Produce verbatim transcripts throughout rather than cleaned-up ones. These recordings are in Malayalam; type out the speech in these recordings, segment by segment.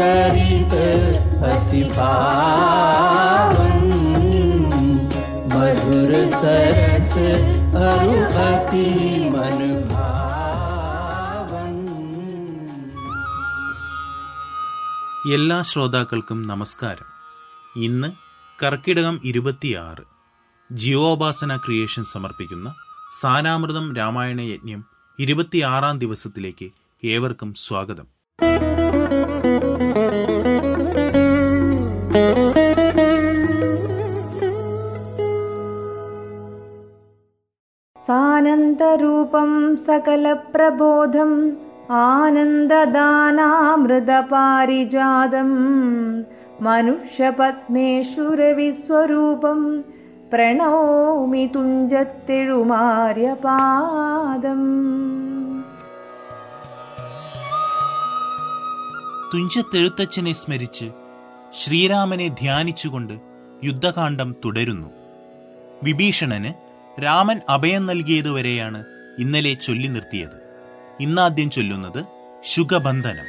चरित अति पावन मधुर सरस अरु अति मन भावन. എല്ലാ ശ്രോതാക്കൾക്കും നമസ്കാരം. ഇന്ന് കർക്കിടകം ഇരുപത്തിയാറ് ജീവോപാസന ക്രിയേഷൻ സമർപ്പിക്കുന്ന സാരാമൃതം രാമായണയജ്ഞം ഇരുപത്തിയാറാം ദിവസത്തിലേക്ക് ഏവർക്കും സ്വാഗതം. സാനന്ദരൂപം സകലപ്രബോധം ആനന്ദദാനാമൃതപാരിജാതം മനുഷ്യപത്മേശുരവിസ്വരൂപം പ്രണോമി തുഞ്ചത്തെഴുമാര്യപാദം. തുഞ്ചത്തെഴുത്തച്ഛനെ സ്മരിച്ച് ശ്രീരാമനെ ധ്യാനിച്ചുകൊണ്ട് യുദ്ധകാണ്ഡം തുടരുന്നു. വിഭീഷണന് രാമൻ അഭയം നൽകിയതുവരെയാണ് ഇന്നലെ ചൊല്ലി നിർത്തിയത്. ഇന്നാദ്യം ചൊല്ലുന്നത് ശുകബന്ധനം.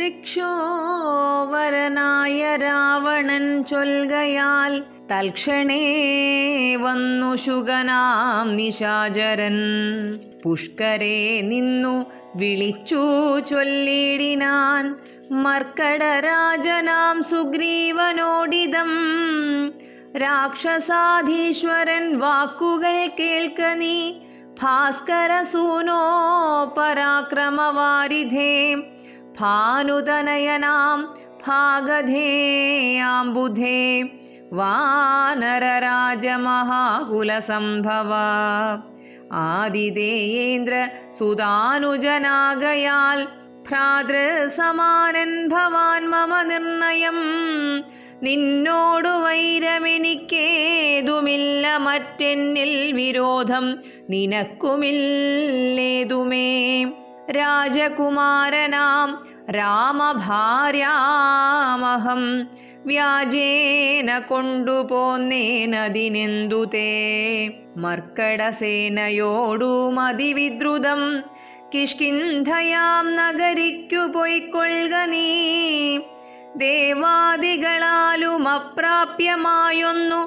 രക്ഷോവരനായ രാവണൻ ചൊൽകയാൽ തൽക്ഷണേ വന്നു ശുകനാം നിശാചരൻ പുഷ്കരേ നിന്നു വിളിച്ചു ചൊല്ലിടിനാൻ മർക്കടരാജനാം സുഗ്രീവനോടിതം രാക്ഷസാധീശ്വരൻ വാക്കുകൾ കേൾക്ക നീ ഭാസ്കരസൂനോ പരാക്രമവാരിധേ ഭാനുതനയനാം ഭാഗധേയാംബുധേ വാനരരാജമഹാകുലസംഭവ ആദിദേയേന്ദ്ര സുതാനുജനാകയാൽ ഭ്രാതൃസമാനൻ ഭവാൻ മമ നിർണയം നിന്നോടു വൈരമെനിക്കേതുമില്ല മറ്റെന്നിൽ വിരോധം നിനക്കുമില്ലേതുമേ രാജകുമാരനാം രാമഭാര്യാമഹം വ്യാജേന കൊണ്ടുപോന്നേനതിനെന്തുതേ മർക്കടസേനയോടും അതിവിദ്രുതം കിഷ്കിന്ധയാം നഗരിക്കു പൊയ്ക്കൊള്ളുക നീ ദേവാദികളാലും അപ്രാപ്യമായൊന്നു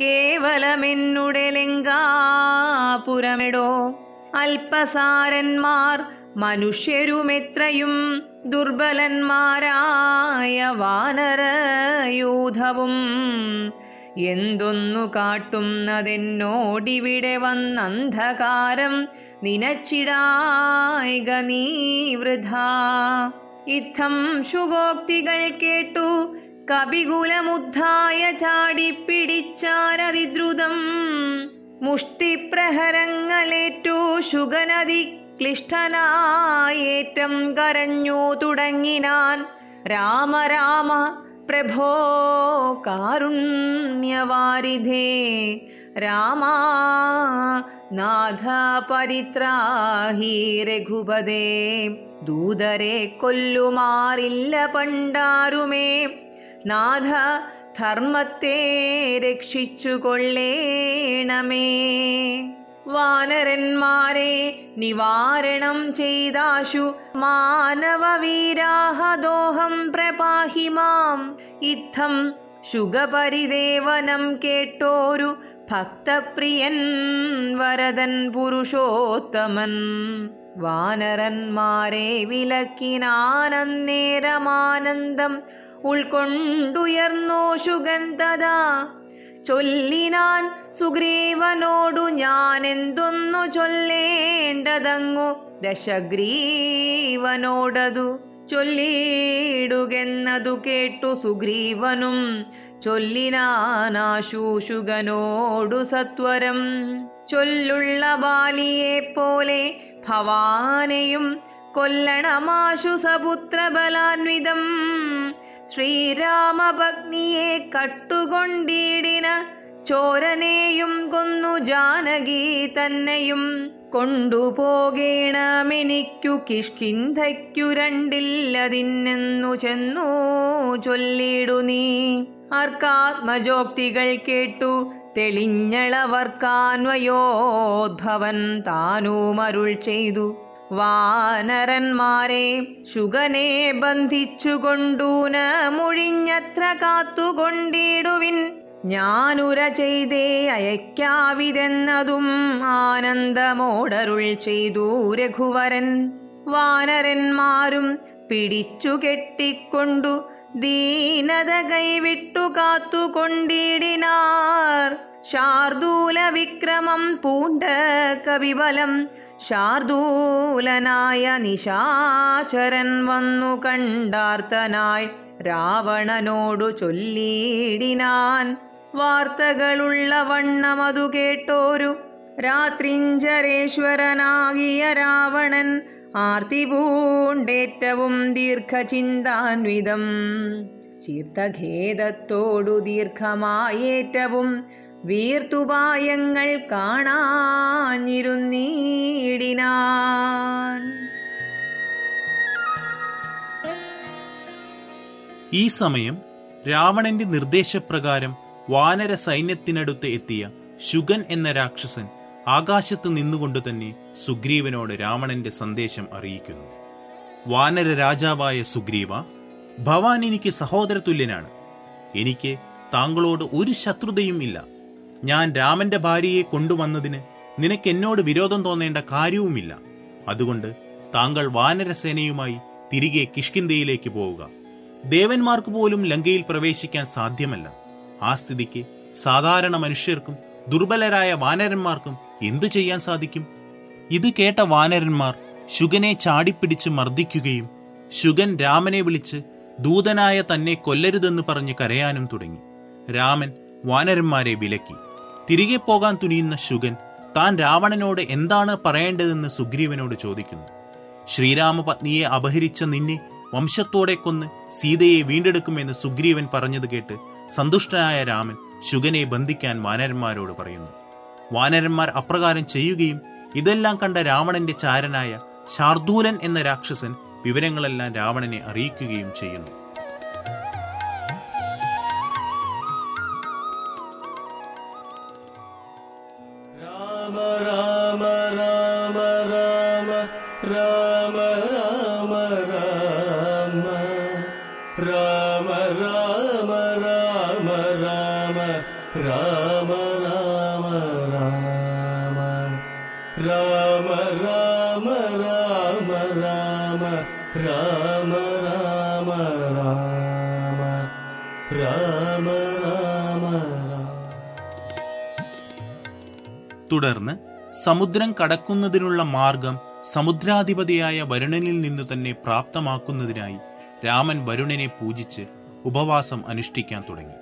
കേവലമെന്നുടെ ലങ്കാപുരമിടോ അല്പസാരന്മാർ മനുഷ്യരുമെത്രയും ദുർബലന്മാരായ വാനരയൂഥവും എന്തൊന്നു കാട്ടുന്നതെന്നോടിവിടെ വന്നന്ധകാരം നിനച്ചിടായിക നീ വൃഥാ. ഇത്തം ശുഭോക്തികൾ കേട്ടു കപികുലമുദ്ധായ ചാടിപ്പിടിച്ചാരതിദ്രുതം മുഷ്ടിപ്രഹരങ്ങളേറ്റു ശുകനദി ക്ലിഷ്ടനായേറ്റം കരഞ്ഞു തുടങ്ങിനാൻ രാമ രാമ പ്രഭോ കാരുണ്യവാരിധേ രാമാ നാഥ പരിത്രാഹി രഘുപദേ ദൂതരെ കൊല്ലുമാറില്ല പണ്ടാരുമേ നാഥ ധർമ്മത്തെ രക്ഷിച്ചു കൊള്ളേണമേ വാനരന്മാരെ നിവാരണം ചെയ്താശു മാനവവീരാഹദോഹം പ്രപാഹി മാം. ഇത്തം ശുകപരിദേവനം കേട്ടോരു ഭക്തപ്രിയൻ വരദൻ പുരുഷോത്തമൻ വാനരന്മാരെ വിലക്കിനാനന്നേരമാനന്ദം ഉൾക്കൊണ്ടുയർന്നോ ശുകൻ തഥാ ചൊല്ലിനാൻ സുഗ്രീവനോടു ഞാനെന്തൊന്നു ചൊല്ലേണ്ടതങ്ങു ദശഗ്രീവനോടതു ചൊല്ലിയിടുകെന്നതു കേട്ടു സുഗ്രീവനും ചൊല്ലിനാനാശു ശുകനോടു സത്വരം. ചൊല്ലുള്ള ബാലിയെ പോലെ ഭവാനെയും കൊല്ലണമാശു സപുത്രബലാന്വിതം ശ്രീരാമഭഗ്നിയെ കട്ടുകൊണ്ടിടിന ചോരനെയും കൊന്നു ജാനകി തന്നെയും കൊണ്ടുപോകേണമെനിക്കു കിഷ്കിന്ധയ്ക്കു രണ്ടില്ലതിന്നെന്നു ചെന്നു ചൊല്ലിടു നീ. അർക്കാത്മജോക്തികൾ കേട്ടു തെളിഞ്ഞളവർക്കാൻവയോദ്ഭവൻ താനൂമരുൾ ചെയ്തു വാനരന്മാരെ ശുകനെ ബന്ധിച്ചുകൊണ്ടൂന് മുഴിഞ്ഞത്ര കാത്തുകൊണ്ടിടുവിൻ, ഞാനുര ചെയ്തേ അയക്കാവിതെന്നതും ആനന്ദമോടരുൾ ചെയ്തു രഘുവരൻ. വാനരന്മാരും പിടിച്ചു കെട്ടിക്കൊണ്ടു ദീനത കൈവിട്ടു കാത്തുകൊണ്ടിടിനാർ. ശാർദൂല വിക്രമം പൂണ്ട കവിബലം ശാർദൂലനായ നിശാചരൻ വന്നു കണ്ടാർത്തനായി രാവണനോടു ചൊല്ലിയിടിനാൻ. വാർത്തകളുള്ള വണ്ണമതു കേട്ടോരു രാത്രിഞ്ചരേശ്വരനാകിയ രാവണൻ ആർത്തി പൂണ്ടേറ്റവും ദീർഘചിന്താൻവിധം ചീർത്തഖേദത്തോടു ദീർഘമായേറ്റവും വീർത്തുപായങ്ങൾ കാണാനിരുന്നീടിനാൻ. ഈ സമയം രാവണന്റെ നിർദ്ദേശപ്രകാരം വാനര സൈന്യത്തിനടുത്ത് എത്തിയ ശുകൻ എന്ന രാക്ഷസൻ ആകാശത്ത് നിന്നുകൊണ്ട് തന്നെ സുഗ്രീവനോട് രാവണന്റെ സന്ദേശം അറിയിക്കുന്നു. വാനര രാജാവായ സുഗ്രീവ, ഭവാൻ എനിക്ക് സഹോദരതുല്യനാണ്. എനിക്ക് താങ്കളോട് ഒരു ശത്രുതയും ഇല്ല. ഞാൻ രാമന്റെ ഭാര്യയെ കൊണ്ടുവന്നതിന് നിനക്കെന്നോട് വിരോധം തോന്നേണ്ട കാര്യവുമില്ല. അതുകൊണ്ട് താങ്കൾ വാനരസേനയുമായി തിരികെ കിഷ്കിന്ധയിലേക്ക് പോവുക. ദേവന്മാർക്ക് പോലും ലങ്കയിൽ പ്രവേശിക്കാൻ സാധ്യമല്ല. ആ സ്ഥിതിക്ക് സാധാരണ മനുഷ്യർക്കും ദുർബലരായ വാനരന്മാർക്കും എന്തു ചെയ്യാൻ സാധിക്കും? ഇത് കേട്ട വാനരന്മാർ ശുകനെ ചാടിപ്പിടിച്ച് മർദ്ദിക്കുകയും ശുകൻ രാമനെ വിളിച്ച് ദൂതനായ തന്നെ കൊല്ലരുതെന്ന് പറഞ്ഞ് കരയാനും തുടങ്ങി. രാമൻ വാനരന്മാരെ വിലക്കി. തിരികെ പോകാൻ തുനിയുന്ന ശുകൻ താൻ രാവണനോട് എന്താണ് പറയേണ്ടതെന്ന് സുഗ്രീവനോട് ചോദിക്കുന്നു. ശ്രീരാമപത്നിയെ അപഹരിച്ച നിന്നെ വംശത്തോടെ കൊന്ന് സീതയെ വീണ്ടെടുക്കുമെന്ന് സുഗ്രീവൻ പറഞ്ഞത് കേട്ട് സന്തുഷ്ടനായ രാമൻ ശുകനെ ബന്ധിക്കാൻ വാനരന്മാരോട് പറയുന്നു. വാനരന്മാർ അപ്രകാരം ചെയ്യുകയും ഇതെല്ലാം കണ്ട രാവണന്റെ ചാരനായ ശാർദൂലൻ എന്ന രാക്ഷസൻ വിവരങ്ങളെല്ലാം രാവണനെ അറിയിക്കുകയും ചെയ്യുന്നു. തുടർന്ന് സമുദ്രം കടക്കുന്നതിനുള്ള മാർഗം സമുദ്രാധിപതിയായ വരുണനിൽ നിന്നു തന്നെ പ്രാപ്തമാക്കുന്നതിനായി രാമൻ വരുണനെ പൂജിച്ച് ഉപവാസം അനുഷ്ഠിക്കാൻ തുടങ്ങി.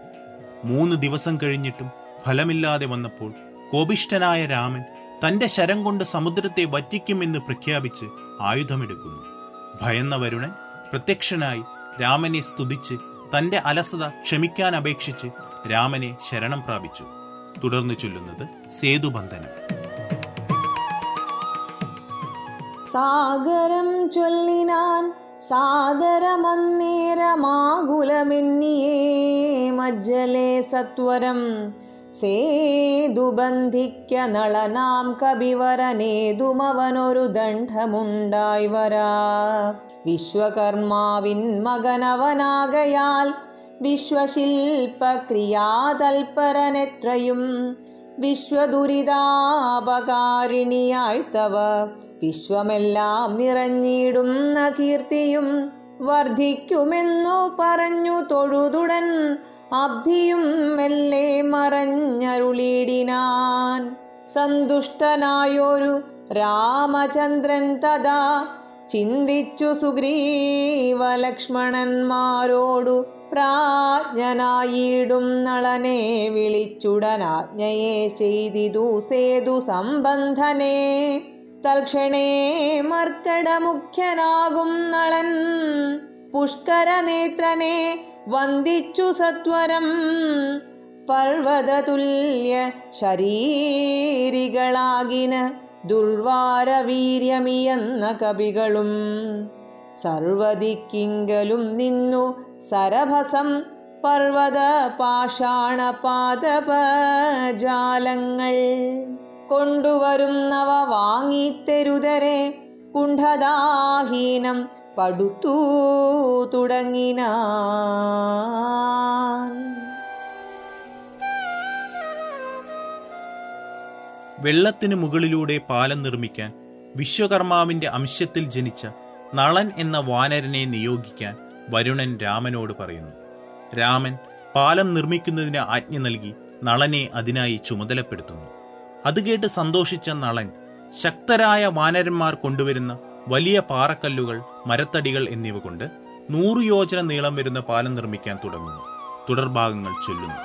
മൂന്ന് ദിവസം കഴിഞ്ഞിട്ടും ഫലമില്ലാതെ വന്നപ്പോൾ കോപിഷ്ഠനായ രാമൻ തന്റെ ശരം കൊണ്ട് സമുദ്രത്തെ വറ്റിക്കുമെന്ന് പ്രഖ്യാപിച്ച് ആയുധമെടുക്കുന്നു. ഭയന്ന വരുണൻ പ്രത്യക്ഷനായി രാമനെ സ്തുതിച്ച് തന്റെ അലസത ക്ഷമിക്കാൻ അപേക്ഷിച്ച് രാമനെ ശരണം പ്രാപിച്ചു. തുടർന്ന് ചൊല്ലുന്നത് സേതുബന്ധനം. സാഗരം ചൊല്ലിനാൻ സാദരമന്നേരമാകുലമെന്നിയേ മജ്ജലേ സത്വരം സേതുബന്ധിക്ക നളനാം കവിവരനേതുമവനൊരു ദണ്ഡമുണ്ടായി വരാ. വിശ്വകർമാവിൻ മകനവനാകയാൽ വിശ്വശില്പക്രിയാതൽപരനെത്രയും വിശ്വദുരിതാപകാരിണിയായി തവ വിശ്വമെല്ലാം നിറഞ്ഞിടുന്ന കീർത്തിയും വർദ്ധിക്കുമെന്നു പറഞ്ഞു തൊഴുതുടൻ അബ്ധിയും മെല്ലെ മറഞ്ഞരുളിടിനാൻ. സന്തുഷ്ടനായൊരു രാമചന്ദ്രൻ തഥാ ചിന്തിച്ചു സുഗ്രീവ ലക്ഷ്മണന്മാരോടു പ്രാജ്ഞനായിടും നളനെ വിളിച്ചുടനാജ്ഞയെ ചെയ്തിതു സേതു സംബന്ധനേ. തൽക്ഷണേ മർക്കടമുഖ്യനാകും നളൻ പുഷ്കരനേത്രനെ വന്ദിച്ചു സത്വരം. പർവ്വതതുല്യ ശരീരികളാകിന ദുർവാരവീര്യമിയെന്ന കവികളും സർവദിക്കിങ്കലും നിന്നു സരഭസം പർവ്വത പാഷാണപാദപജാലങ്ങൾ കൊണ്ടുവരുന്നവ വാങ്ങിത്തെരുതരെ കുണ്ഠദാഹീനം പടുത്തു തുടങ്ങിനാൻ. വെള്ളത്തിനു മുകളിലൂടെ പാലം നിർമ്മിക്കാൻ വിശ്വകർമാവിന്റെ അംശത്തിൽ ജനിച്ച നളൻ എന്ന വാനരനെ നിയോഗിക്കാൻ വരുണൻ രാമനോട് പറയുന്നു. രാമൻ പാലം നിർമ്മിക്കുന്നതിന് ആജ്ഞ നൽകി നളനെ അതിനായി ചുമതലപ്പെടുത്തുന്നു. അത് കേട്ട് സന്തോഷിച്ച നളൻ ശക്തരായ വാനരന്മാർ കൊണ്ടുവരുന്ന വലിയ പാറക്കല്ലുകൾ, മരത്തടികൾ എന്നിവ കൊണ്ട് നൂറു യോജന നീളം വരുന്ന പാലം നിർമ്മിക്കാൻ തുടങ്ങുന്നു. തുടർഭാഗങ്ങൾ ചൊല്ലുന്നു.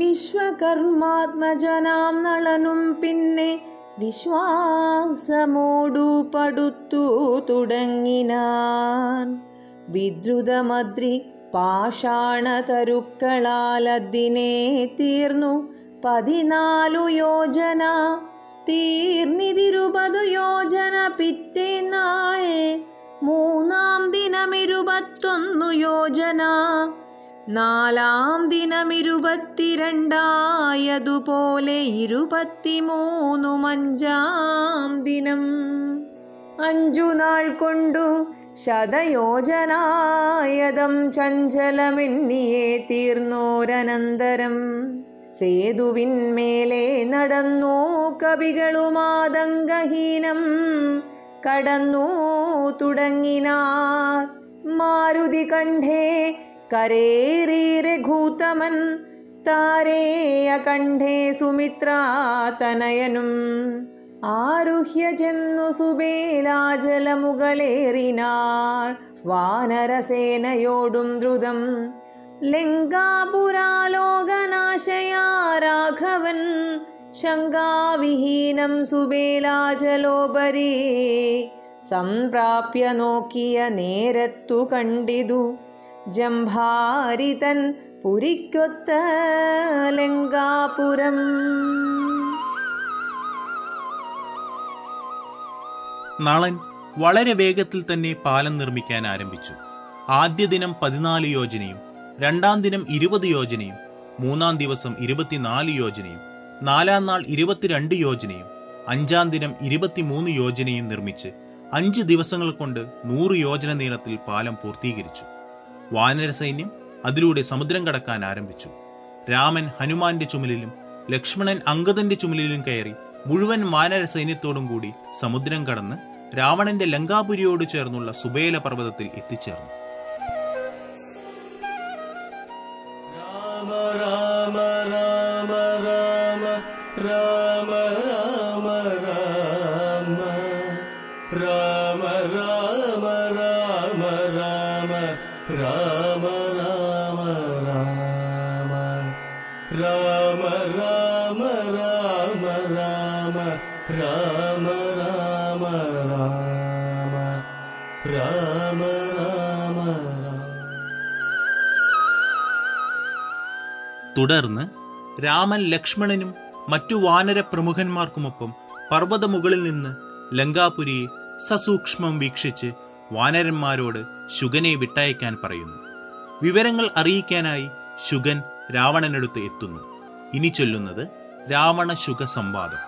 വിശ്വകർമാത്മജനാം നളനും പിന്നെ വിശ്വാസമോടു പടുത്തു തുടങ്ങിനാൻ. വിദ്രുതമദ്രി പാഷാണതരുക്കളാലതിനെ തീർന്നു പതിനാലു യോജന. തീർന്നിതിരുപതു യോജന. പിറ്റേ നാൾ മൂന്നാം ദിനമിരുപത്തൊന്നു യോജന. നാലാം ദിനമിരുപത്തിരണ്ടായതുപോലെ ഇരുപത്തിമൂന്നും അഞ്ചാം ദിനം. അഞ്ചു നാൾ കൊണ്ടു ശതയോജനായതം ചഞ്ചലമെന്നിയെ തീർന്നോരനന്തരം. സേതുവിന്മേലെ നടന്നു കവികളുമാതംഗഹീനം കടന്നു തുടങ്ങിനാർ. മാരുതി കണ്ഠേ കരേറി രഘൂതമൻ, താരേയ കണ്ഠേ സുമിത്രാതനയനും. ആരുഹ്യ ചെന്നു സുബേലാജലമുകളേറിനാർ വാനരസേനയോടും ദ്രുതം. ലങ്കാപുരാലോകനാശയാ രാഘവൻ ശങ്കാവിഹീനം സുബേലാജലോപരി സംപ്രാപ്യ നോക്കിയ നേരത്തു കണ്ടിതു ജംഭാരിതൻ പുരിക്കൊത്ത ലങ്കാപുരം. നളൻ വളരെ വേഗത്തിൽ തന്നെ പാലം നിർമ്മിക്കാൻ ആരംഭിച്ചു. ആദ്യ ദിനം പതിനാല് യോജനയും, രണ്ടാം ദിനം ഇരുപത് യോജനയും, മൂന്നാം ദിവസം ഇരുപത്തിനാല് യോജനയും, നാലാം നാൾ ഇരുപത്തിരണ്ട് യോജനയും, അഞ്ചാം ദിനം ഇരുപത്തിമൂന്ന് യോജനയും നിർമ്മിച്ച് അഞ്ച് ദിവസങ്ങൾ കൊണ്ട് നൂറ് യോജന നീളത്തിൽ പാലം പൂർത്തീകരിച്ചു. വാനരസൈന്യം അതിലൂടെ സമുദ്രം കടക്കാൻ ആരംഭിച്ചു. രാമൻ ഹനുമാന്റെ ചുമലിലും ലക്ഷ്മണൻ അംഗദന്റെ ചുമലിലും കയറി മുഴുവൻ വാനരസൈന്യത്തോടും കൂടി സമുദ്രം കടന്ന് രാവണന്റെ ലങ്കാപുരിയോട് ചേർന്നുള്ള സുബേല പർവ്വതത്തിൽ എത്തിച്ചേർന്നു. തുടർന്ന് രാമൻ ലക്ഷ്മണനും മറ്റു വാനര പ്രമുഖന്മാർക്കുമൊപ്പം പർവ്വതമുകളിൽ നിന്ന് ലങ്കാപുരിയെ സസൂക്ഷ്മം വീക്ഷിച്ച് വാനരന്മാരോട് ശുകനെ വിട്ടയക്കാൻ പറയുന്നു. വിവരങ്ങൾ അറിയിക്കാനായി ശുകൻ രാവണനടുത്ത് എത്തുന്നു. ഇനി ചൊല്ലുന്നത് രാവണ ശുക സംവാദം.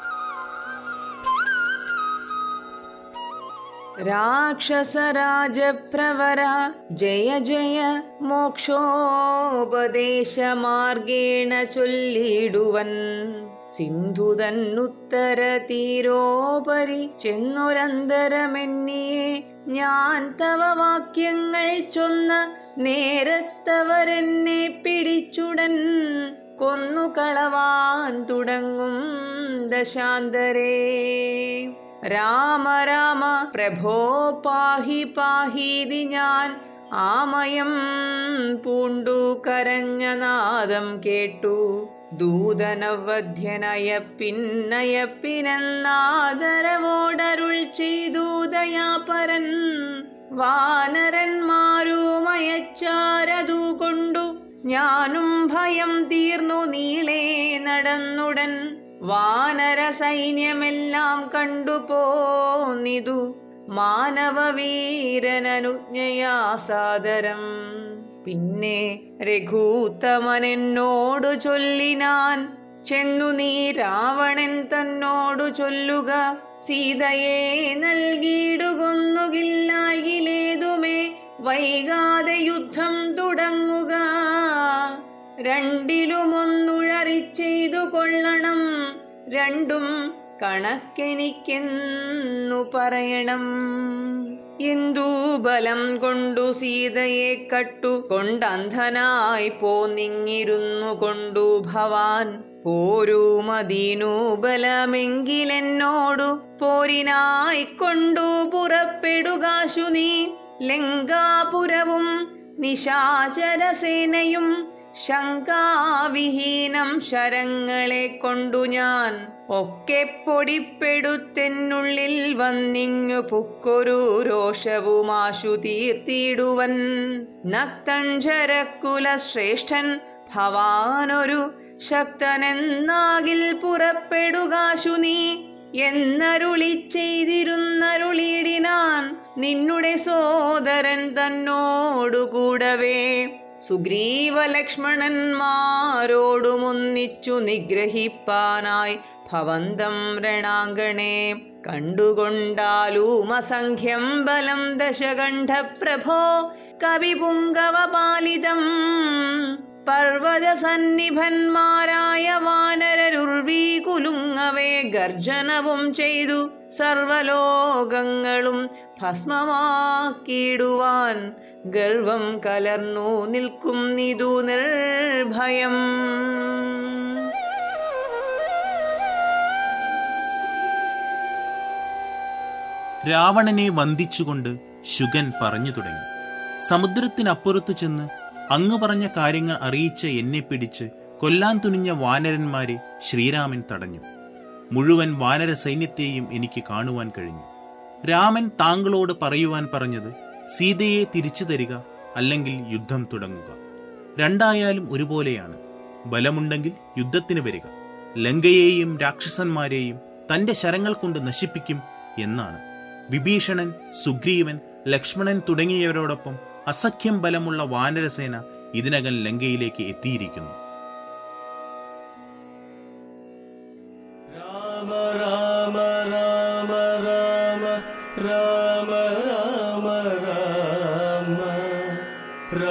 രാക്ഷസരാജപ്രവര ജയ ജയ മോക്ഷോപദേശമാർഗേണ ചൊല്ലിടുവൻ സിന്ധുതന്നുത്തര തീരോപരി ചെന്നൊരന്തരമെന്നിയെ ഞാൻ തവ വാക്യങ്ങൾ ചൊന്ന നേരത്തവരെന്നെ പിടിച്ചുടൻ കൊന്നുകളവാൻ തുടങ്ങും ദശാന്തരേ. രാമ രാമ പ്രഭോ പാഹി പാഹീതി ഞാൻ ആമയം പൂണ്ടു കരഞ്ഞനാദം കേട്ടു. ദൂതനവധ്യനയ പിന്നയ പിന്നനാദരവോടരുൾ ചെയ്തു ദയാപരൻ. വാനരന്മാരുമയച്ചാരതു കൊണ്ടു ഞാനും ഭയം തീർന്നു നീളേ നടന്നുടൻ. വാനര സൈന്യമെല്ലാം കണ്ടുപോന്നിതു മാനവവീരനനുജ്ഞയാ സാദരം. പിന്നെ രഘൂത്തമനെന്നോടു ചൊല്ലിനാൻ ചെന്നു നീ രാവണൻ തന്നോടു ചൊല്ലുക, സീതയെ നൽകിയിടുകൊന്നുകില്ലായിലേതുമേ വൈകാതെ യുദ്ധം തുടങ്ങുക. രണ്ടിലുമൊന്നുഴറിച്ചെയ്തു കൊള്ളണം, രണ്ടും കണക്കെനിക്കെന്നു പറയണം. എന്തു ബലം കൊണ്ടു സീതയെ കട്ടു കൊണ്ടന്ധനായി പോന്നിങ്ങിരുന്നു കൊണ്ടു ഭവാൻ, പോരുമതീനു ബലമെങ്കിലെന്നോടു പോരിനായി കൊണ്ടു പുറപ്പെടുകാശു നീ. ലങ്കാപുരവും നിശാചരസേനയും ശങ്കാവിഹീനം ശരങ്ങളെ കൊണ്ടു ഞാൻ ഒക്കെ പൊടിപ്പെടുത്തെന്നുള്ളിൽ വന്നിങ്ങു പുക്കൊരു രോഷവുമാശു തീർത്തിടുവൻ. നക്തഞ്ചരക്കുലശ്രേഷ്ഠൻ ഭവാനൊരു ശക്തനെന്നാകിൽ പുറപ്പെടുകാശു നീ എന്നരുളി ചെയ്തിരുന്നരുളിയിടിനാൻ നിന്നുടെ സോദരൻ തന്നോടുകൂടവേ സുഗ്രീവ ലക്ഷ്മണന്മാരോടുമൊന്നിച്ചു നിഗ്രഹിപ്പാനായി ഭവന്തം രണാങ്കണേ. കണ്ടുകൊണ്ടാലൂമസംഖ്യം ബലം ദശകണ്ഠപ്രഭോ കവിപുങ്കവപാലിതം. പർവതസന്നിഭന്മാരായ വാനരരുർവീ കുലുങ്ങവേ ഗർജനവും ചെയ്തു സർവലോകങ്ങളും ഭസ്മമാക്കിയിടുവാൻ ഗർവം കലർന്നു നിൽക്കും നിതു നിർഭയം. രാവണനെ വന്ദിച്ചുകൊണ്ട് ശുകൻ പറഞ്ഞു തുടങ്ങി, സമുദ്രത്തിനപ്പുറത്തു ചെന്ന് അങ്ങ് പറഞ്ഞ കാര്യങ്ങൾ അറിയിച്ച് എന്നെ പിടിച്ച് കൊല്ലാൻ തുനിഞ്ഞ വാനരന്മാരെ ശ്രീരാമൻ തടഞ്ഞു. മുഴുവൻ വാനര സൈന്യത്തെയും എനിക്ക് കാണുവാൻ കഴിഞ്ഞു. രാമൻ താങ്കളോട് പറയുവാൻ പറഞ്ഞത് സീതയെ തിരിച്ചു തരിക, അല്ലെങ്കിൽ യുദ്ധം തുടങ്ങുക. രണ്ടായാലും ഒരുപോലെയാണ്. ബലമുണ്ടെങ്കിൽ യുദ്ധത്തിന് വരിക, ലങ്കയെയും രാക്ഷസന്മാരെയും തന്റെ ശരങ്ങൾ കൊണ്ട് നശിപ്പിക്കും എന്നാണ്. വിഭീഷണൻ, സുഗ്രീവൻ, ലക്ഷ്മണൻ തുടങ്ങിയവരോടൊപ്പം അസഖ്യം ബലമുള്ള വാനരസേന ഇതിനകം ലങ്കയിലേക്ക് എത്തിയിരിക്കുന്നു. രാമ രാമ രാമ രാമ രാമ രാമ രാമ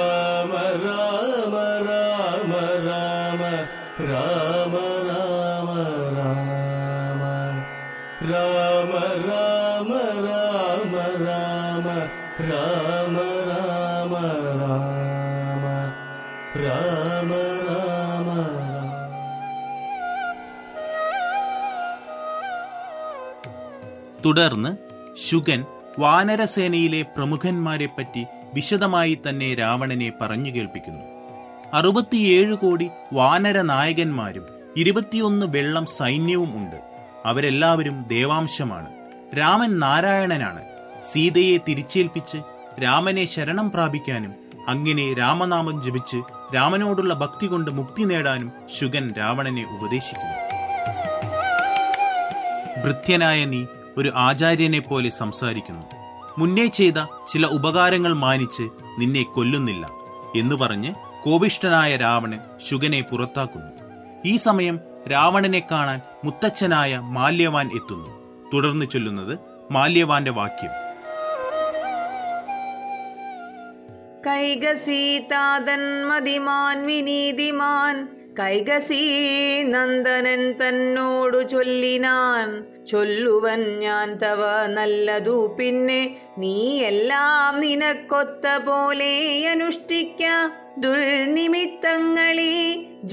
രാമ രാമ രാമ രാമ രാമ രാമ രാമ രാമ രാമ രാമ രാമ രാമ രാമ രാമ രാമ. തുടർന്ന് ശുകൻ വാനരസേനയിലെ പ്രമുഖന്മാരെ പറ്റി വിശദമായി തന്നെ രാവണനെ പറഞ്ഞു കേൾപ്പിക്കുന്നു. അറുപത്തിയേഴ് കോടി വാനര നായകന്മാരും ഇരുപത്തിയൊന്ന് വെള്ളം സൈന്യവും ഉണ്ട്. അവരെല്ലാവരും ദേവാംശമാണ്. രാമൻ നാരായണനാണ്. സീതയെ തിരിച്ചേൽപ്പിച്ച് രാമനെ ശരണം പ്രാപിക്കാനും അങ്ങനെ രാമനാമം ജപിച്ച് രാമനോടുള്ള ഭക്തി കൊണ്ട് മുക്തി നേടാനും ശുകൻ രാവണനെ ഉപദേശിക്കുന്നു. ഭൃത്യനായ നീ ഒരു ആചാര്യനെ പോലെ സംസാരിക്കുന്നു. മുന്നേ ചെയ്ത ചില ഉപകാരങ്ങൾ മാനിച്ച് നിന്നെ കൊല്ലുന്നില്ല എന്ന് പറഞ്ഞ് കോപിഷ്ഠനായ രാവണൻ ശുകനെ പുറത്താക്കുന്നു. ഈ സമയം രാവണനെ കാണാൻ മുത്തച്ഛനായ മാല്യവാൻ എത്തുന്നു. തുടർന്ന് ചൊല്ലുന്നത് മാല്യവാന്റെ വാക്യം: കൈകസീതാതന്മതിമാൻ വിനീതിമാൻ കൈകസീ നന്ദനൻ തന്നോടു ചൊല്ലിനാൻ, ചൊല്ലുവൻ ഞാൻ തവ നല്ലതു പിന്നെ നീ എല്ലാം നിനക്കൊത്ത പോലെ അനുഷ്ഠിക്ക. ദുൽനിമിത്തങ്ങളീ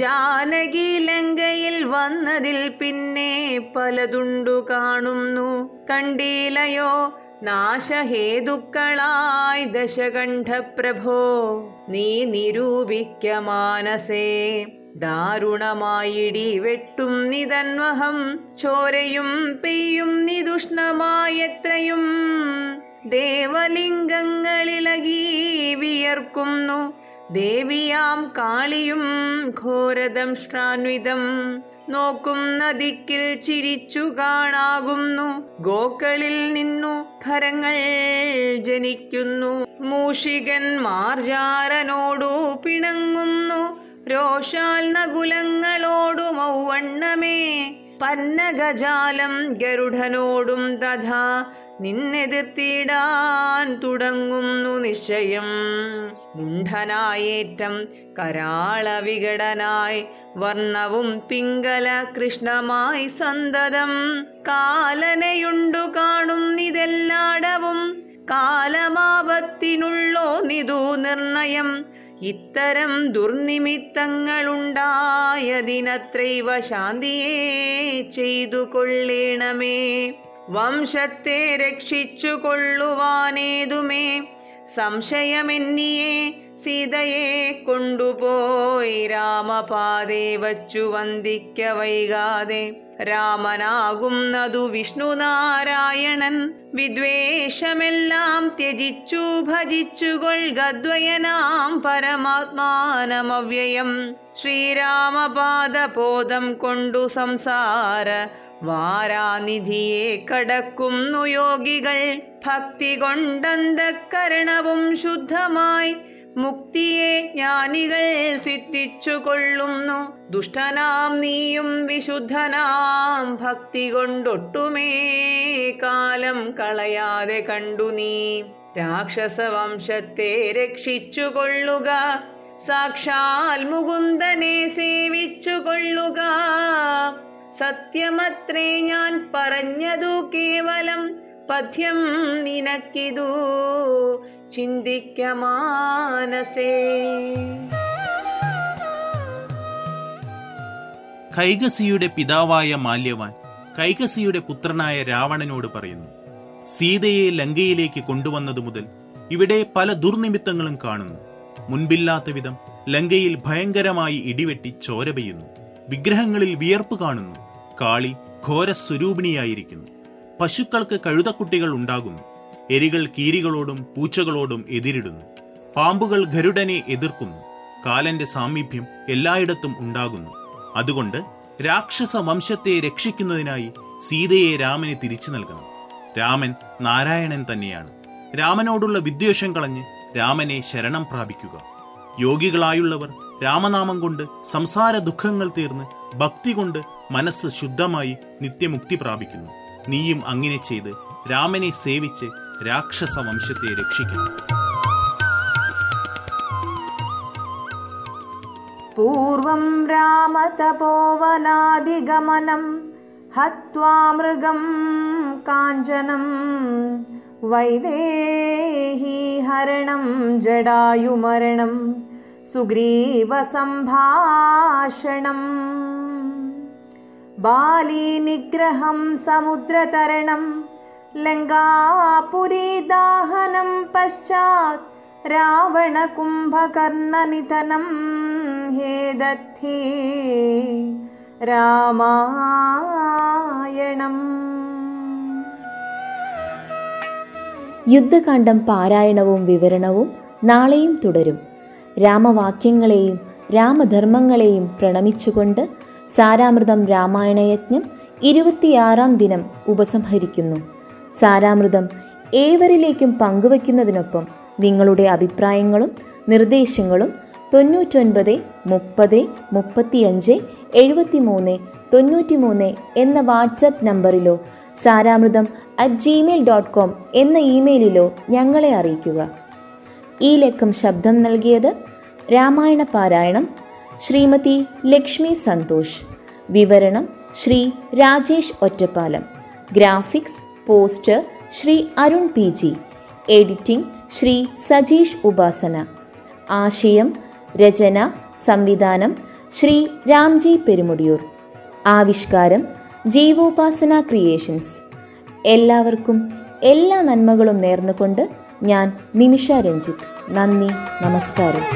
ജാനകി ലങ്കയിൽ വന്നതിൽ പിന്നെ പലതുണ്ടു കാണുന്നു, കണ്ടിലയോ നാശഹേതുക്കളായി ദശകണ്ഠപ്രഭോ. നീ നിരൂപിക്ക മാനസേ ദാരുണമായിടി വെട്ടും നിതന്വഹം, ചോരയും പെയ്യും നിദുഷ്ണമായത്രയും. ദേവലിംഗങ്ങളിലകീ വിയർക്കുന്നു ദേവിയാം കാളിയും ഘോരദംഷ്ട്രാന്വിതം. നോക്കും നദിക്കിൽ ചിരിച്ചു കാണാകുന്നു, ഗോക്കളിൽ നിന്നു ഖരങ്ങൾ ജനിക്കുന്നു. മൂഷികൻ മാർജാരനോടു പിണങ്ങുന്നു, രോഷാൽ നകുലങ്ങളോടു മൗവണ്ണമേ പന്നഗജാലം ഗരുഡനോടും തഥാ നിന്നെതിർത്തിടാൻ തുടങ്ങുന്നു നിശ്ചയം. മുണ്ഡനായേറ്റം കരാളവികടനായി വർണ്ണവും പിംഗല കൃഷ്ണമായി സന്തതം കാലനയുണ്ടു കാണും നിതെല്ലാടവും കാലമാപത്തിനുള്ളോ നിതു നിർണയം. ഇത്തരം ദുർനിമിത്തങ്ങളുണ്ടായതിനത്രൈവ ശാന്തിയേ ചെയ്തു കൊള്ളേണമേ. വംശത്തെ രക്ഷിച്ചു കൊള്ളുവാനേതുമേ സംശയമെന്നിയെ സീതയെ കൊണ്ടുപോയി രാമപാതേ വച്ചു വന്ദിക്ക വൈകാതെ. രാമനാകുന്നതു വിഷ്ണു നാരായണൻ വിദ്വേഷമെല്ലാം ത്യജിച്ചു ഭജിച്ചുകൊൾഗദ്വയനാം പരമാത്മാനമവ്യയം. ശ്രീരാമപാദപോദം കൊണ്ടു സംസാര വാരാനിധിയെ കടക്കുന്നു യോഗികൾ. ഭക്തി കൊണ്ടന്തക്കരണവും ശുദ്ധമായി മുക്തിയെ ജ്ഞാനികൾ സിദ്ധിച്ചുകൊള്ളുന്നു. ദുഷ്ടനാം നീയും വിശുദ്ധനാം ഭക്തി കൊണ്ടൊട്ടുമേ കാലം കളയാതെ കണ്ടു നീ. രാക്ഷസവംശത്തെ രക്ഷിച്ചുകൊള്ളുക, സാക്ഷാൽ മുകുന്ദനെ സേവിച്ചുകൊള്ളുക. സത്യമത്രേ ഞാൻ പറഞ്ഞതു കേവലം, പഥ്യം നിനക്കിതു ചിന്തിക്ക മാനസേ. കൈകസിയുടെ പിതാവായ മാല്യവാൻ കൈകസിയുടെ പുത്രനായ രാവണനോട് പറയുന്നു, സീതയെ ലങ്കയിലേക്ക് കൊണ്ടുവന്നതു മുതൽ ഇവിടെ പല ദുർനിമിത്തങ്ങളും കാണുന്നു. മുൻപില്ലാത്ത വിധം ലങ്കയിൽ ഭയങ്കരമായി ഇടിവെട്ടി ചോര പെയ്യുന്നു. വിഗ്രഹങ്ങളിൽ വിയർപ്പ് കാണുന്നു. കാളി ഘോരസ്വരൂപിണിയായിരിക്കുന്നു. പശുക്കൾക്ക് കഴുതക്കുട്ടികൾ ഉണ്ടാകുന്നു. എരികൾ കീരികളോടും പൂച്ചകളോടും എതിരിടുന്നു. പാമ്പുകൾ ഗരുഡനെ എതിർക്കുന്നു. കാലന്റെ സാമീപ്യം എല്ലായിടത്തും ഉണ്ടാകുന്നു. അതുകൊണ്ട് രാക്ഷസ വംശത്തെ രക്ഷിക്കുന്നതിനായി സീതയെ രാമന് തിരിച്ചു നൽകണം. രാമൻ നാരായണൻ തന്നെയാണ്. രാമനോടുള്ള വിദ്വേഷം കളഞ്ഞ് രാമനെ ശരണം പ്രാപിക്കുക. യോഗികളായുള്ളവർ രാമനാമം കൊണ്ട് സംസാര ദുഃഖങ്ങൾ തീർന്ന് ഭക്തി കൊണ്ട് മനസ്സ് ശുദ്ധമായി നിത്യമുക്തി പ്രാപിക്കുന്നു. നീയും അങ്ങനെ ചെയ്ത് രാമനെ സേവിച്ച് രാക്ഷസ വംശത്തെ രക്ഷിക്കുന്നു. പൂർവം രാമതപോവനാദിഗമനം ഹത്വാ മൃഗം കാഞ്ചനം വൈദേഹി ഹരണം ജടായുമരണം സുഗ്രീവസംഭാഷണം ബാലീനിഗ്രഹം സമുദ്രതരണം ലങ്കാപുരീ ദാഹനം പശ്ചാത് രാവണകുംഭകർണനിധനം ഹേദദ്ധി രാമായണം. യുദ്ധകാണ്ഡം പാരായണവും വിവരണവും നാളെയും തുടരും. രാമവാക്യങ്ങളെയും രാമധർമ്മങ്ങളെയും പ്രണമിച്ചുകൊണ്ട് സാരാമൃതം രാമായണയജ്ഞം ഇരുപത്തിയാറാം ദിനം ഉപസംഹരിക്കുന്നു. സാരാമൃതം ഏവരിലേക്കും പങ്കുവയ്ക്കുന്നതിനൊപ്പം നിങ്ങളുടെ അഭിപ്രായങ്ങളും നിർദ്ദേശങ്ങളും തൊണ്ണൂറ്റൊൻപത് മുപ്പത് മുപ്പത്തിയഞ്ച് എഴുപത്തിമൂന്ന് തൊണ്ണൂറ്റിമൂന്ന് എന്ന വാട്സാപ്പ് നമ്പറിലോ Saramritham at Gmail dot com എന്ന ഇമെയിലിലോ ഞങ്ങളെ അറിയിക്കുക. ഈ ലക്കം ശബ്ദം നൽകിയത് രാമായണ പാരായണം ശ്രീമതി ലക്ഷ്മി സന്തോഷ്. വിവരണം Shri Rajesh Ottapalam. Graphics poster Shri Arun P G. Editing Shri Sajeesh Upasana. ആശയം, രചന, സംവിധാനം ശ്രീ രാംജി പെരുമുടിയൂർ. ആവിഷ്കാരം ജീവോപാസന ക്രിയേഷൻസ്. എല്ലാവർക്കും എല്ലാ നന്മകളും നേർന്നുകൊണ്ട് ഞാൻ നിമിഷ രഞ്ജിത്ത്. നന്ദി, നമസ്കാരം.